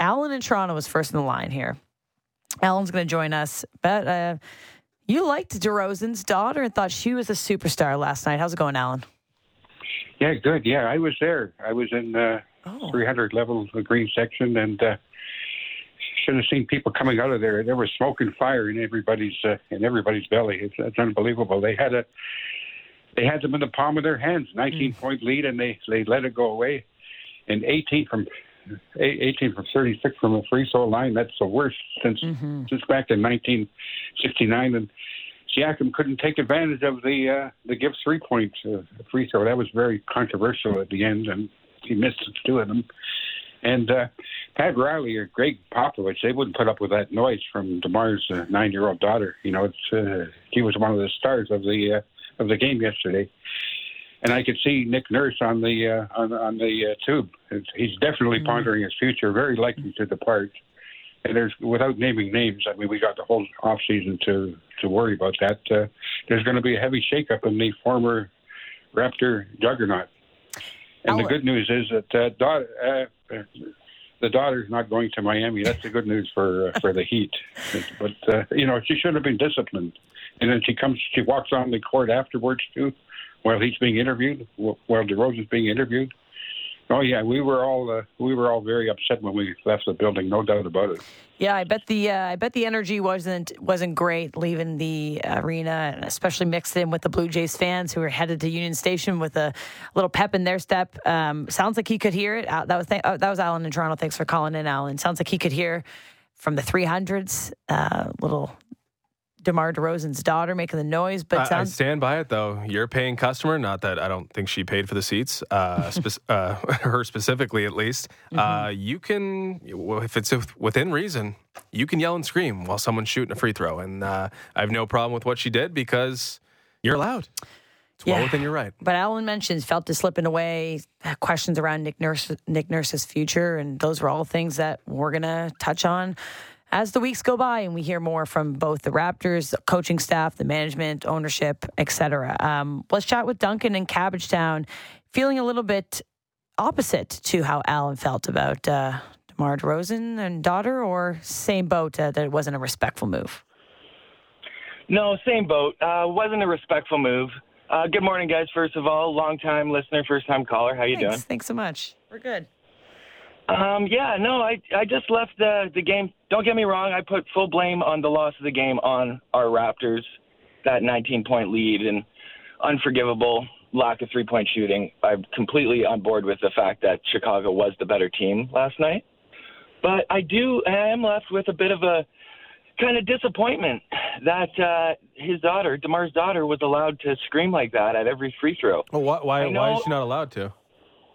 Alan in Toronto was first in the line here. Alan's going to join us. But uh, you liked DeRozan's daughter and thought she was a superstar last night. How's it going, Alan? Yeah, good. Yeah, I was there. I was in uh, oh. three hundred level the green section, and uh, should have seen people coming out of there. There was smoke and fire in everybody's uh, in everybody's belly. It's, it's unbelievable. They had a they had them in the palm of their hands, nineteen point mm. lead, and they, they let it go away. And eighteen from eighteen from thirty-six from the free throw line. That's the worst since mm-hmm. since back in nineteen sixty-nine. And Siakam couldn't take advantage of the uh, the give three point uh, free throw. That was very controversial at the end, and he missed two of them. And uh, Pat Riley or Greg Popovich, they wouldn't put up with that noise from DeMar's uh, nine year old daughter. You know, it's uh, he was one of the stars of the uh, of the game yesterday. And I could see Nick Nurse on the uh, on, on the uh, tube. It's, he's definitely mm-hmm. pondering his future. Very likely to depart. And there's, without naming names, I mean, we got the whole offseason to, to worry about that. Uh, there's going to be a heavy shakeup in the former Raptor juggernaut. And I'll the look. good news is that uh, da- uh, the daughter's not going to Miami. That's the good news for uh, for the Heat. But, uh, you know, she should have been disciplined. And then she comes, she walks on the court afterwards, too, while he's being interviewed, while DeRozan's being interviewed. Oh yeah, we were all uh, we were all very upset when we left the building, no doubt about it. Yeah, I bet the uh, I bet the energy wasn't wasn't great leaving the arena, especially mixed in with the Blue Jays fans who were headed to Union Station with a little pep in their step. Um, sounds like he could hear it. That was th- oh, that was Alan in Toronto. Thanks for calling in, Alan. Sounds like he could hear from the three hundreds. Uh, little. DeMar DeRozan's daughter making the noise, but I, sounds- I stand by it though. You're a paying customer. Not that I don't think she paid for the seats, uh, spe- uh, her specifically at least. Mm-hmm. Uh, you can, if it's within reason, you can yell and scream while someone's shooting a free throw, and uh, I have no problem with what she did because you're allowed. It's yeah. well within your right. But Alan mentions felt it slipping away. Questions around Nick Nurse, Nick Nurse's future, and those were all things that we're gonna touch on as the weeks go by and we hear more from both the Raptors, the coaching staff, the management, ownership, et cetera. Um, let's chat with Duncan in Cabbage Town, feeling a little bit opposite to how Alan felt about uh, DeMar DeRozan and daughter, or same boat uh, that it wasn't a respectful move. No, same boat. Uh, wasn't a respectful move. Uh, good morning, guys. First of all, long-time listener, first-time caller. How you Thanks. doing? Thanks so much. We're good. Um, yeah, no, I I just left the, the game. Don't get me wrong. I put full blame on the loss of the game on our Raptors, that nineteen-point lead and unforgivable lack of three-point shooting. I'm completely on board with the fact that Chicago was the better team last night. But I do I am left with a bit of a kind of disappointment that uh, his daughter, DeMar's daughter, was allowed to scream like that at every free throw. Well, why why, know, why is she not allowed to?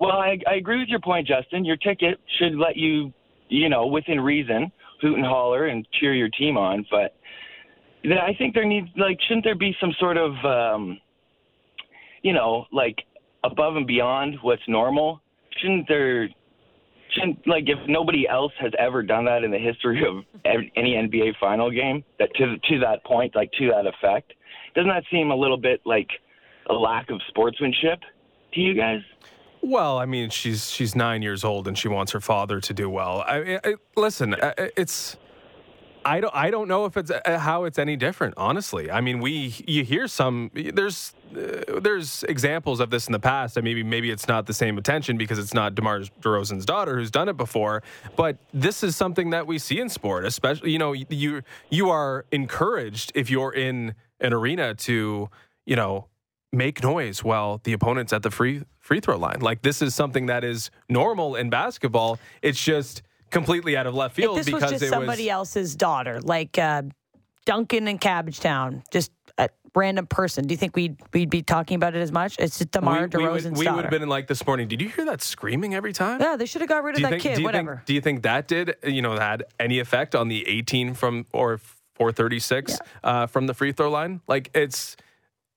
Well, I, I agree with your point, Justin. Your ticket should let you, you know, within reason, hoot and holler and cheer your team on. But I think there needs, like, shouldn't there be some sort of, um, you know, like above and beyond what's normal? Shouldn't there? Shouldn't, like, if nobody else has ever done that in the history of any N B A final game, that to to that point, like to that effect, doesn't that seem a little bit like a lack of sportsmanship to you guys? Well, I mean, she's she's nine years old and she wants her father to do well. I, I, listen, it's I don't I don't know if it's how it's any different, honestly. I mean, we you hear some there's. Uh, there's examples of this in the past. I mean, maybe, maybe it's not the same attention because it's not DeMar DeRozan's daughter who's done it before, but this is something that we see in sport, especially, you know, you you are encouraged if you're in an arena to, you know, make noise while the opponent's at the free free throw line. Like, this is something that is normal in basketball. It's just completely out of left field. If this because was just somebody was, else's daughter, like uh, Duncan in Cabbage Town, just a random person. Do you think we'd we'd be talking about it as much? It's just DeMar DeRozan's we, we, we would have been in like this morning. Did you hear that screaming every time? Yeah, they should have got rid of that think, kid. Do whatever. Think, do you think that did you know had any effect on the eighteen from or four thirty-six yeah. uh, from the free throw line? Like, it's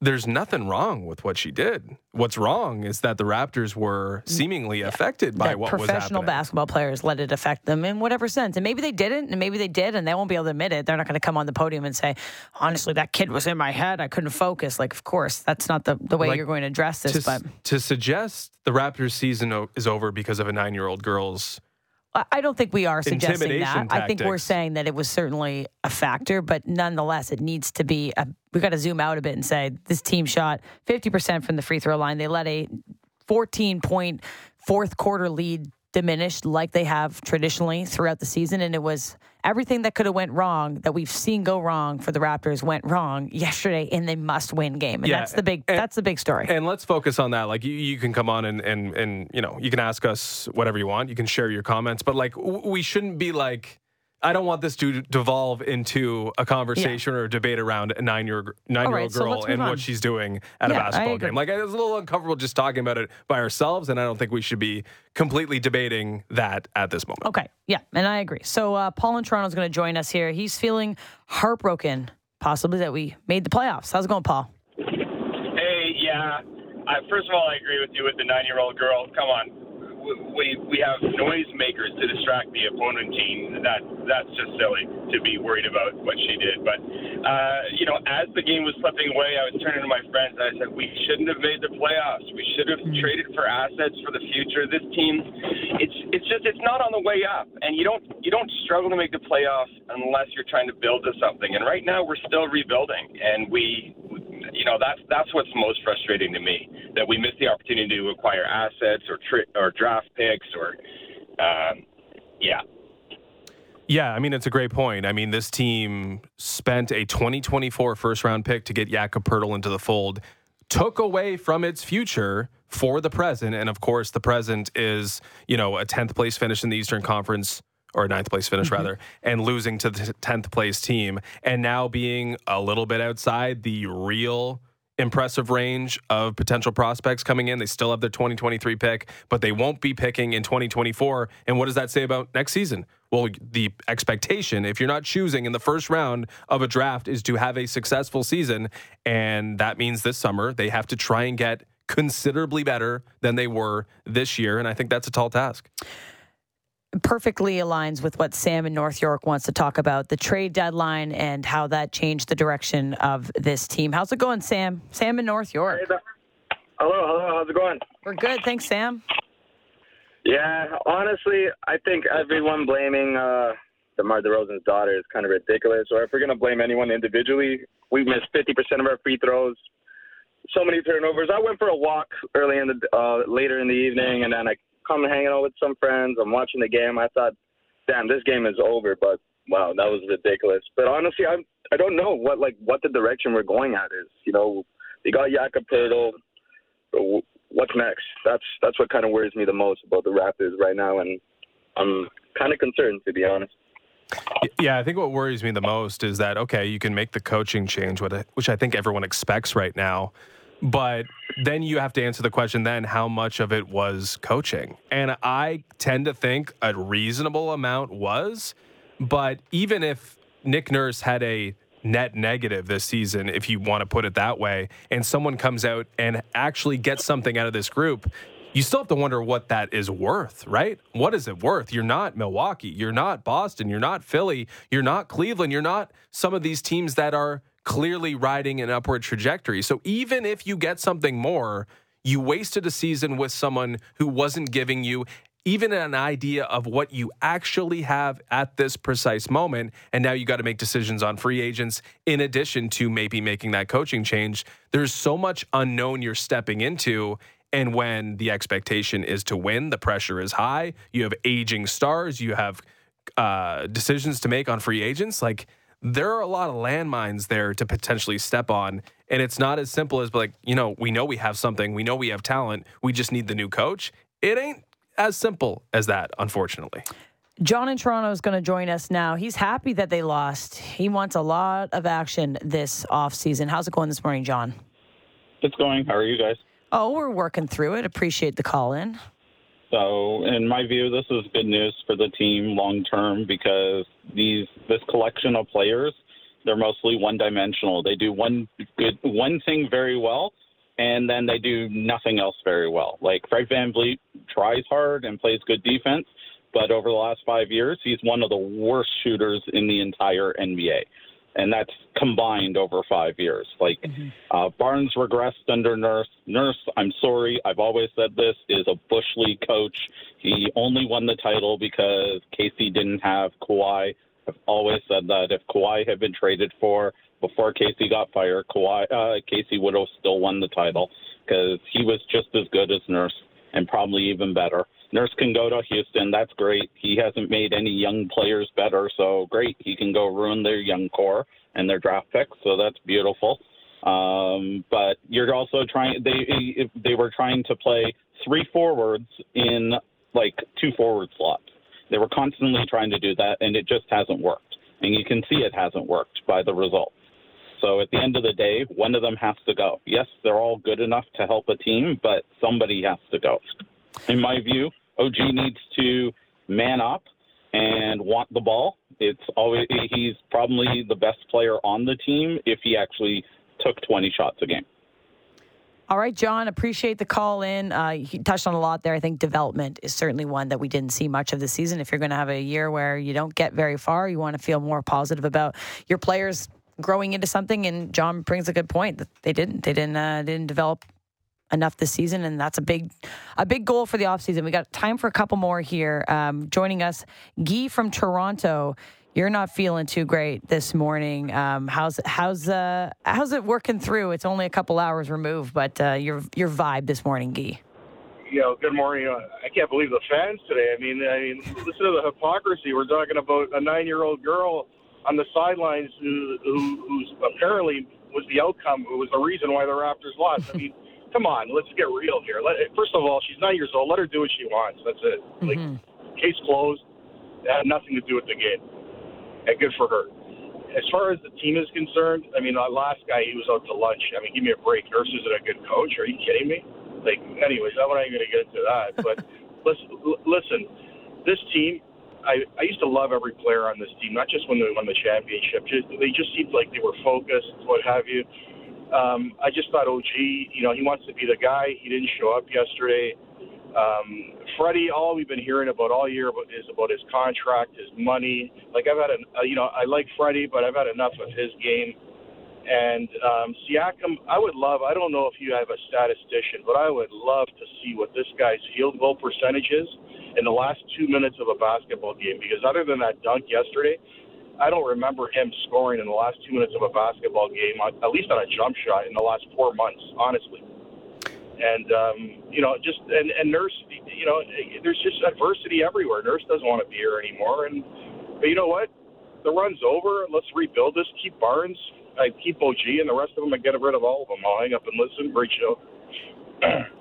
there's nothing wrong with what she did. What's wrong is that the Raptors were seemingly yeah. affected by that what was happening. Professional basketball players let it affect them in whatever sense. And maybe they didn't, and maybe they did, and they won't be able to admit it. They're not going to come on the podium and say, honestly, that kid was in my head. I couldn't focus. Like, of course, that's not the, the way like, you're going to address this. To, but to suggest the Raptors season is over because of a nine-year-old girl's I don't think we are suggesting that. Tactics. I think we're saying that it was certainly a factor, but nonetheless, it needs to be. A, we got to zoom out a bit and say this team shot fifty percent from the free throw line. They let a fourteen point fourth quarter lead diminish like they have traditionally throughout the season, and it was everything that could have went wrong that we've seen go wrong for the Raptors went wrong yesterday in the must-win game, and yeah, that's the big and, that's the big story. And let's focus on that. Like, you, you can come on and, and and you know you can ask us whatever you want. You can share your comments, but like we shouldn't be like I don't want this to devolve into a conversation yeah. or a debate around a nine-year nine-year-old right, girl so and on. what she's doing at yeah, a basketball game. Like, I was a little uncomfortable just talking about it by ourselves, and I don't think we should be completely debating that at this moment. Okay, yeah, and I agree. So uh, Paul in Toronto is going to join us here. He's feeling heartbroken, possibly, that we made the playoffs. How's it going, Paul? Hey, yeah. I, first of all, I agree with you with the nine-year-old girl. Come on. We we have noisemakers to distract the opponent team. That that's just silly to be worried about what she did. But uh, you know, as the game was slipping away, I was turning to my friends and I said, "We shouldn't have made the playoffs. We should have traded for assets for the future. This team, it's it's just it's not on the way up. And you don't you don't struggle to make the playoffs unless you're trying to build to something. And right now, we're still rebuilding, and we." You know, that's that's what's most frustrating to me, that we miss the opportunity to acquire assets or tri- or draft picks or, um, yeah. Yeah, I mean, it's a great point. I mean, this team spent a twenty twenty-four first-round pick to get Jakob Poeltl into the fold, took away from its future for the present, and, of course, the present is, you know, a tenth-place finish in the Eastern Conference, or a ninth-place finish, mm-hmm. rather, and losing to the tenth-place team, and now being a little bit outside the real impressive range of potential prospects coming in. They still have their twenty twenty-three pick, but they won't be picking in twenty twenty-four. And what does that say about next season? Well, the expectation, if you're not choosing in the first round of a draft, is to have a successful season, and that means this summer they have to try and get considerably better than they were this year, and I think that's a tall task. Perfectly aligns with what Sam in North York wants to talk about, the trade deadline and how that changed the direction of this team. How's it going, Sam? Sam in North York. Hey, hello, hello. How's it going? We're good. Thanks, Sam. Yeah, honestly, I think everyone blaming uh, DeMar DeRozan's daughter is kind of ridiculous. Or if we're going to blame anyone individually, we missed fifty percent of our free throws. So many turnovers. I went for a walk early in the uh, later in the evening, and then I come hanging out with some friends. I'm watching the game. I thought, damn, this game is over. But wow, that was ridiculous. But honestly, I I don't know what like what the direction we're going at is. You know, they got Jakob Poeltl. What's next? That's that's what kind of worries me the most about the Raptors right now, and I'm kind of concerned, to be honest. Yeah, I think what worries me the most is that, okay, you can make the coaching change, which I think everyone expects right now, but then you have to answer the question then, how much of it was coaching? And I tend to think a reasonable amount was, but even if Nick Nurse had a net negative this season, if you want to put it that way, and someone comes out and actually gets something out of this group, you still have to wonder what that is worth, right? What is it worth? You're not Milwaukee. You're not Boston. You're not Philly. You're not Cleveland. You're not some of these teams that are clearly riding an upward trajectory. So even if you get something more, you wasted a season with someone who wasn't giving you even an idea of what you actually have at this precise moment. And now you got to make decisions on free agents in addition to maybe making that coaching change. There's so much unknown you're stepping into. And when the expectation is to win, the pressure is high. You have aging stars. You have uh, decisions to make on free agents. Like, there are a lot of landmines there to potentially step on. And it's not as simple as, like, you know, we know we have something. We know we have talent. We just need the new coach. It ain't as simple as that, unfortunately. John in Toronto is going to join us now. He's happy that they lost. He wants a lot of action this offseason. How's it going this morning, John? It's going. How are you guys? Oh, we're working through it. Appreciate the call in. So, in my view, this is good news for the team long term because these this collection of players, they're mostly one dimensional. They do one good one thing very well, and then they do nothing else very well. Like Fred VanVleet tries hard and plays good defense, but over the last five years, he's one of the worst shooters in the entire N B A. And that's combined over five years. Like, mm-hmm. uh, Barnes regressed under Nurse. Nurse, I'm sorry, I've always said this, is a Bush League coach. He only won the title because Casey didn't have Kawhi. I've always said that if Kawhi had been traded for before Casey got fired, Kawhi, uh, Casey would have still won the title because he was just as good as Nurse and probably even better. Nurse can go to Houston. That's great. He hasn't made any young players better, so great. He can go ruin their young core and their draft picks, so that's beautiful. Um, but you're also trying – they they were trying to play three forwards in, like, two forward slots. They were constantly trying to do that, and it just hasn't worked. And you can see it hasn't worked by the results. So at the end of the day, one of them has to go. Yes, they're all good enough to help a team, but somebody has to go. In my view, O G needs to man up and want the ball. It's always he's probably the best player on the team if he actually took twenty shots a game. All right, John, appreciate the call in. Uh, he touched on a lot there. I think development is certainly one that we didn't see much of this season. If you're going to have a year where you don't get very far, you want to feel more positive about your players growing into something. And John brings a good point that they didn't. They didn't. Uh, didn't develop enough this season, and that's a big a big goal for the offseason. We got time for a couple more here. Um, joining us, Guy from Toronto. You're not feeling too great this morning. Um, how's how's uh, how's it working through? It's only a couple hours removed, but uh, your your vibe this morning, Guy. You know, good morning. I can't believe the fans today. I mean, I mean, listen to the hypocrisy. We're talking about a nine-year-old girl on the sidelines who who who's apparently was the outcome, who was the reason why the Raptors lost. I mean. Come on, let's get real here. Let, first of all, she's nine years old. Let her do what she wants. That's it. Like, mm-hmm. Case closed. That had nothing to do with the game. And good for her. As far as the team is concerned, I mean, that last guy, he was out to lunch. I mean, give me a break. Nurse isn't a good coach. Are you kidding me? Like, anyways, I'm not even going to get into that. But listen, listen, this team, I, I used to love every player on this team, not just when they won the championship. Just, they just seemed like they were focused, what have you. Um, I just thought O G, you know, he wants to be the guy. He didn't show up yesterday. Um, Freddie, all we've been hearing about all year is about his contract, his money. Like, I've had, a, you know, I like Freddie, but I've had enough of his game. And um, Siakam, I would love, I don't know if you have a statistician, but I would love to see what this guy's field goal percentage is in the last two minutes of a basketball game, because other than that dunk yesterday, I don't remember him scoring in the last two minutes of a basketball game, at least on a jump shot, in the last four months, honestly. And, um, you know, just, and, and Nurse, you know, there's just adversity everywhere. Nurse doesn't want to be here anymore. And, but you know what? The run's over. Let's rebuild this. Keep Barnes. I keep O G and the rest of them. I get rid of all of them. I'll hang up and listen. Great show.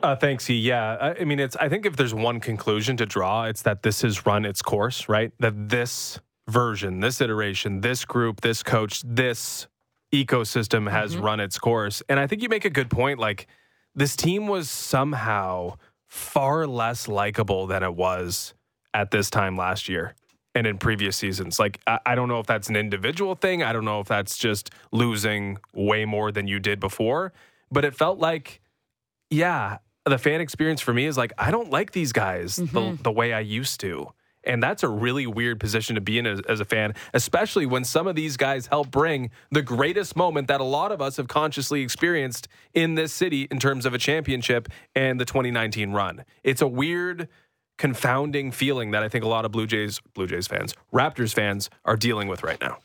Uh, thanks. Yeah. I mean, it's, I think if there's one conclusion to draw, it's that this has run its course, right? That this version, this iteration, this group, this coach, this ecosystem has mm-hmm. run its course. And I think you make a good point. Like, this team was somehow far less likable than it was at this time last year and in previous seasons. Like, I, I don't know if that's an individual thing. I don't know if that's just losing way more than you did before. But it felt like, yeah, the fan experience for me is like, I don't like these guys mm-hmm. the, the way I used to. And that's a really weird position to be in as, as a fan, especially when some of these guys help bring the greatest moment that a lot of us have consciously experienced in this city in terms of a championship and the twenty nineteen run. It's a weird, confounding feeling that I think a lot of Blue Jays, Blue Jays fans, Raptors fans are dealing with right now.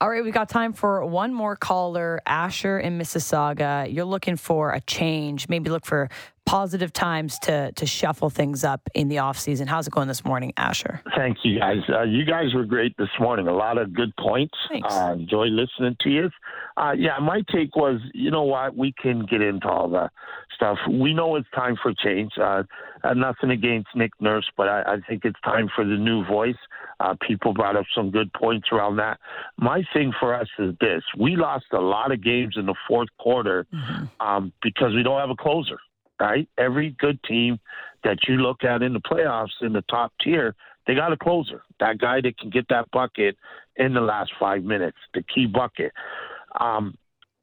All right, we got time for one more caller. Asher in Mississauga. You're looking for a change. Maybe look for positive times to to shuffle things up in the off season. How's it going this morning, Asher? Thank you, guys. Uh, you guys were great this morning. A lot of good points. Thanks. Uh, enjoy listening to you. Uh, yeah, my take was, you know what? We can get into all the stuff. We know it's time for change. Uh, uh, nothing against Nick Nurse, but I, I think it's time for the new voice. Uh, people brought up some good points around that. My thing for us is this. We lost a lot of games in the fourth quarter mm-hmm. um, because we don't have a closer, right? Every good team that you look at in the playoffs in the top tier, they got a closer, that guy that can get that bucket in the last five minutes, the key bucket. Um,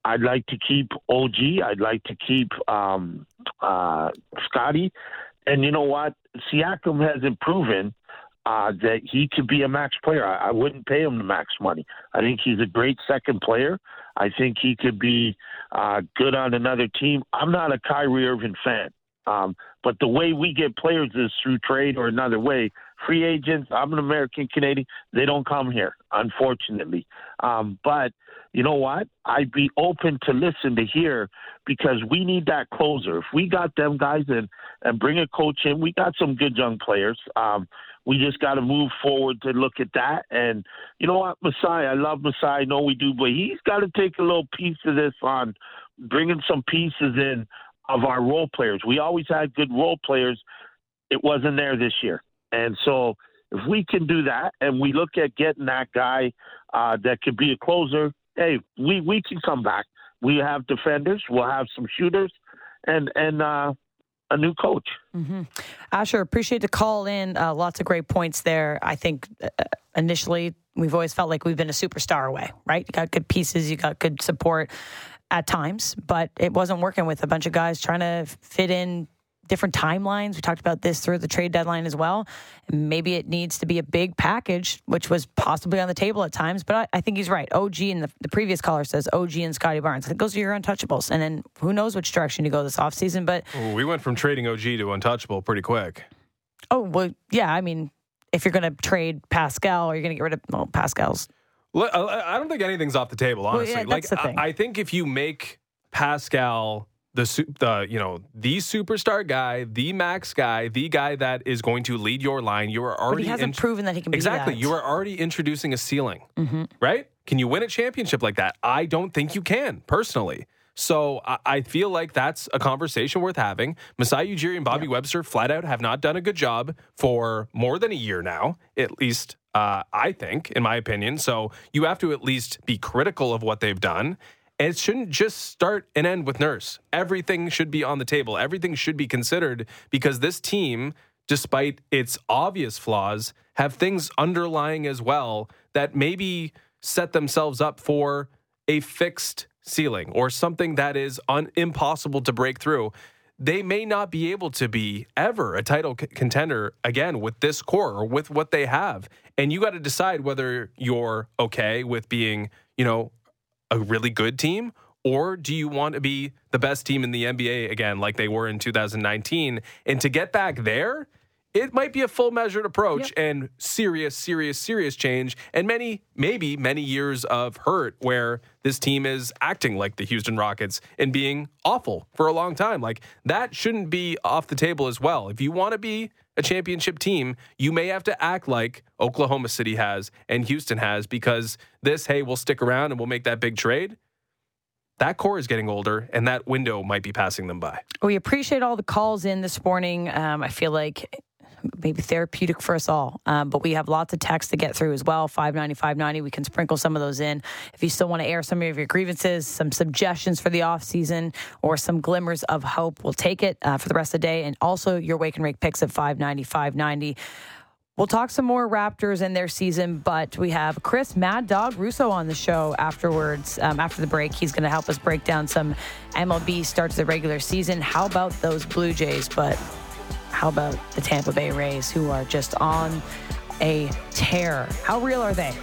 I'd like to keep O G. I'd like to keep um, uh, Scottie. And you know what? Siakam hasn't proven Uh, that he could be a max player. I, I wouldn't pay him the max money. I think he's a great second player. I think he could be uh, good on another team. I'm not a Kyrie Irving fan, um, but the way we get players is through trade or another way. Free agents, I'm an American Canadian. They don't come here, unfortunately. Um, but you know what? I'd be open to listen to hear because we need that closer. If we got them guys in and bring a coach in, we got some good young players. Um, We just got to move forward to look at that. And you know what, Masai, I love Masai. I know we do, but he's got to take a little piece of this on bringing some pieces in of our role players. We always had good role players. It wasn't there this year. And so if we can do that and we look at getting that guy uh, that could be a closer, hey, we, we can come back. We have defenders. We'll have some shooters. And, and, uh, a new coach. Mm-hmm. Asher, appreciate the call in. Uh, lots of great points there. I think uh, initially we've always felt like we've been a superstar away, right? You got good pieces, you got good support at times, but it wasn't working with a bunch of guys trying to fit in different timelines. We talked about this through the trade deadline as well. Maybe it needs to be a big package, which was possibly on the table at times, but I, I think he's right. O G and the, the previous caller says O G and Scottie Barnes. I think those are your untouchables. And then who knows which direction you go this offseason, but... Ooh, we went from trading O G to untouchable pretty quick. Oh, well, yeah. I mean, if you're going to trade Pascal or you're going to get rid of well, Pascal's... Well, I don't think anything's off the table, honestly. Well, yeah, that's like, the thing. I, I think if you make Pascal... The, the you know the superstar guy, the max guy, the guy that is going to lead your line. You are already but he hasn't in- proven that he can exactly. Be that. You are already introducing a ceiling, mm-hmm. right? Can you win a championship like that? I don't think you can personally. So I, I feel like that's a conversation worth having. Masai Ujiri and Bobby yeah. Webster flat out have not done a good job for more than a year now, at least uh, I think, in my opinion. So you have to at least be critical of what they've done. And it shouldn't just start and end with Nurse. Everything should be on the table. Everything should be considered because this team, despite its obvious flaws, have things underlying as well that maybe set themselves up for a fixed ceiling or something that is un- impossible to break through. They may not be able to be ever a title c- contender again with this core or with what they have. And you got to decide whether you're okay with being, you know, a really good team, or do you want to be the best team in the N B A again, like they were in two thousand nineteen? And to get back there, it might be a full measured approach yep. and serious, serious, serious change, and many, maybe many years of hurt where this team is acting like the Houston Rockets and being awful for a long time. Like, that shouldn't be off the table as well. If you want to be a championship team, you may have to act like Oklahoma City has and Houston has, because this, hey, we'll stick around and we'll make that big trade. That core is getting older, and that window might be passing them by. We appreciate all the calls in this morning. Um, I feel like maybe therapeutic for us all, um, but we have lots of texts to get through as well. five ninety, five ninety, we can sprinkle some of those in. If you still want to air some of your grievances, some suggestions for the offseason, or some glimmers of hope, we'll take it uh, for the rest of the day. And also your Wake and Rake picks at five ninety, five ninety. We'll talk some more Raptors and their season, but we have Chris Mad Dog Russo on the show afterwards. Um, after the break, he's going to help us break down some M L B starts the regular season. How about those Blue Jays? But how about the Tampa Bay Rays, who are just on a tear? How real are they?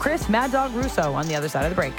Chris Mad Dog Russo on the other side of the break.